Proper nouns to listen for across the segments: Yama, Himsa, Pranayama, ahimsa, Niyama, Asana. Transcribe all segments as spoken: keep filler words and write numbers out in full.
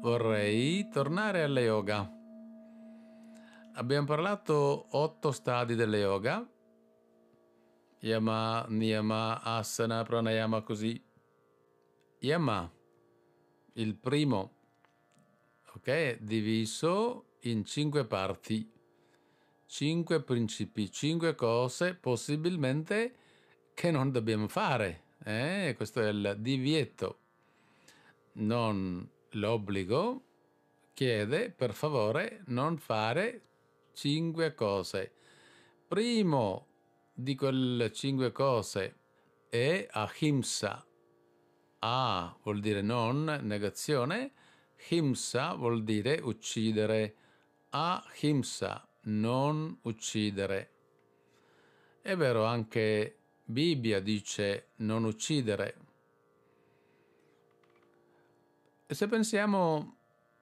vorrei tornare alla yoga. Abbiamo parlato otto stadi della yoga: Yama, Niyama, Asana, Pranayama, così. Yama, il primo, ok, diviso in cinque parti, cinque principi, cinque cose possibilmente che non dobbiamo fare. Eh? Questo è il divieto, non l'obbligo. Chiede, per favore, non fare cinque cose. Primo di quelle cinque cose è ahimsa. Ah vuol dire non, negazione. Himsa vuol dire uccidere. Ahimsa, non uccidere. È vero, anche Bibbia dice non uccidere. E se pensiamo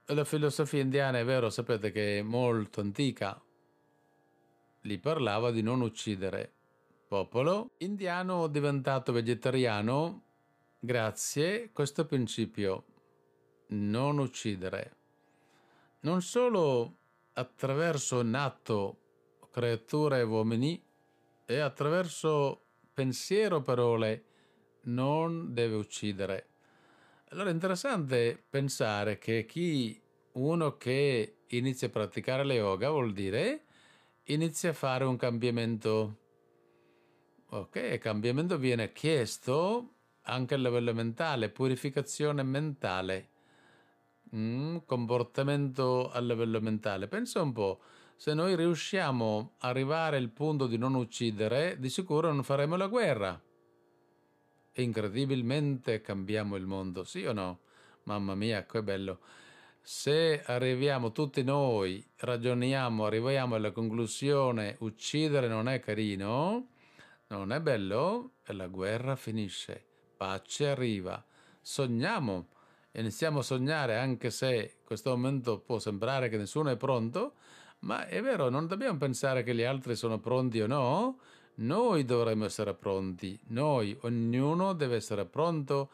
alla filosofia indiana, è vero, sapete che è molto antica. Lì parlava di non uccidere. Popolo indiano diventato vegetariano grazie a questo principio, non uccidere. Non solo attraverso nato, creature e uomini, e attraverso pensiero, parole, non deve uccidere. Allora è interessante pensare che chi uno che inizia a praticare la yoga vuol dire inizia a fare un cambiamento. Ok, il cambiamento viene chiesto anche a livello mentale, purificazione mentale, mm, comportamento a livello mentale. Pensa un po', se noi riusciamo ad arrivare al punto di non uccidere, di sicuro non faremo la guerra. Incredibilmente cambiamo il mondo, sì o no? Mamma mia, che bello! Se arriviamo tutti noi, ragioniamo, arriviamo alla conclusione uccidere non è carino, non è bello, e la guerra finisce, pace arriva. Sogniamo, iniziamo a sognare, anche se in questo momento può sembrare che nessuno è pronto, ma è vero, non dobbiamo pensare che gli altri sono pronti o no. Noi dovremmo essere pronti, noi, ognuno deve essere pronto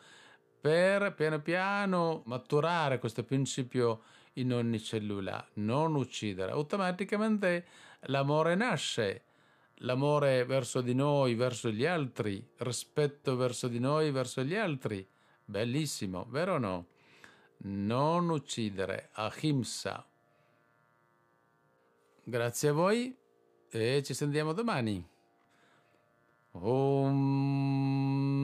per piano piano maturare questo principio in ogni cellula, non uccidere. Automaticamente l'amore nasce, l'amore verso di noi, verso gli altri, rispetto verso di noi, verso gli altri. Bellissimo, vero o no? Non uccidere, ahimsa. Grazie a voi e ci sentiamo domani. Om.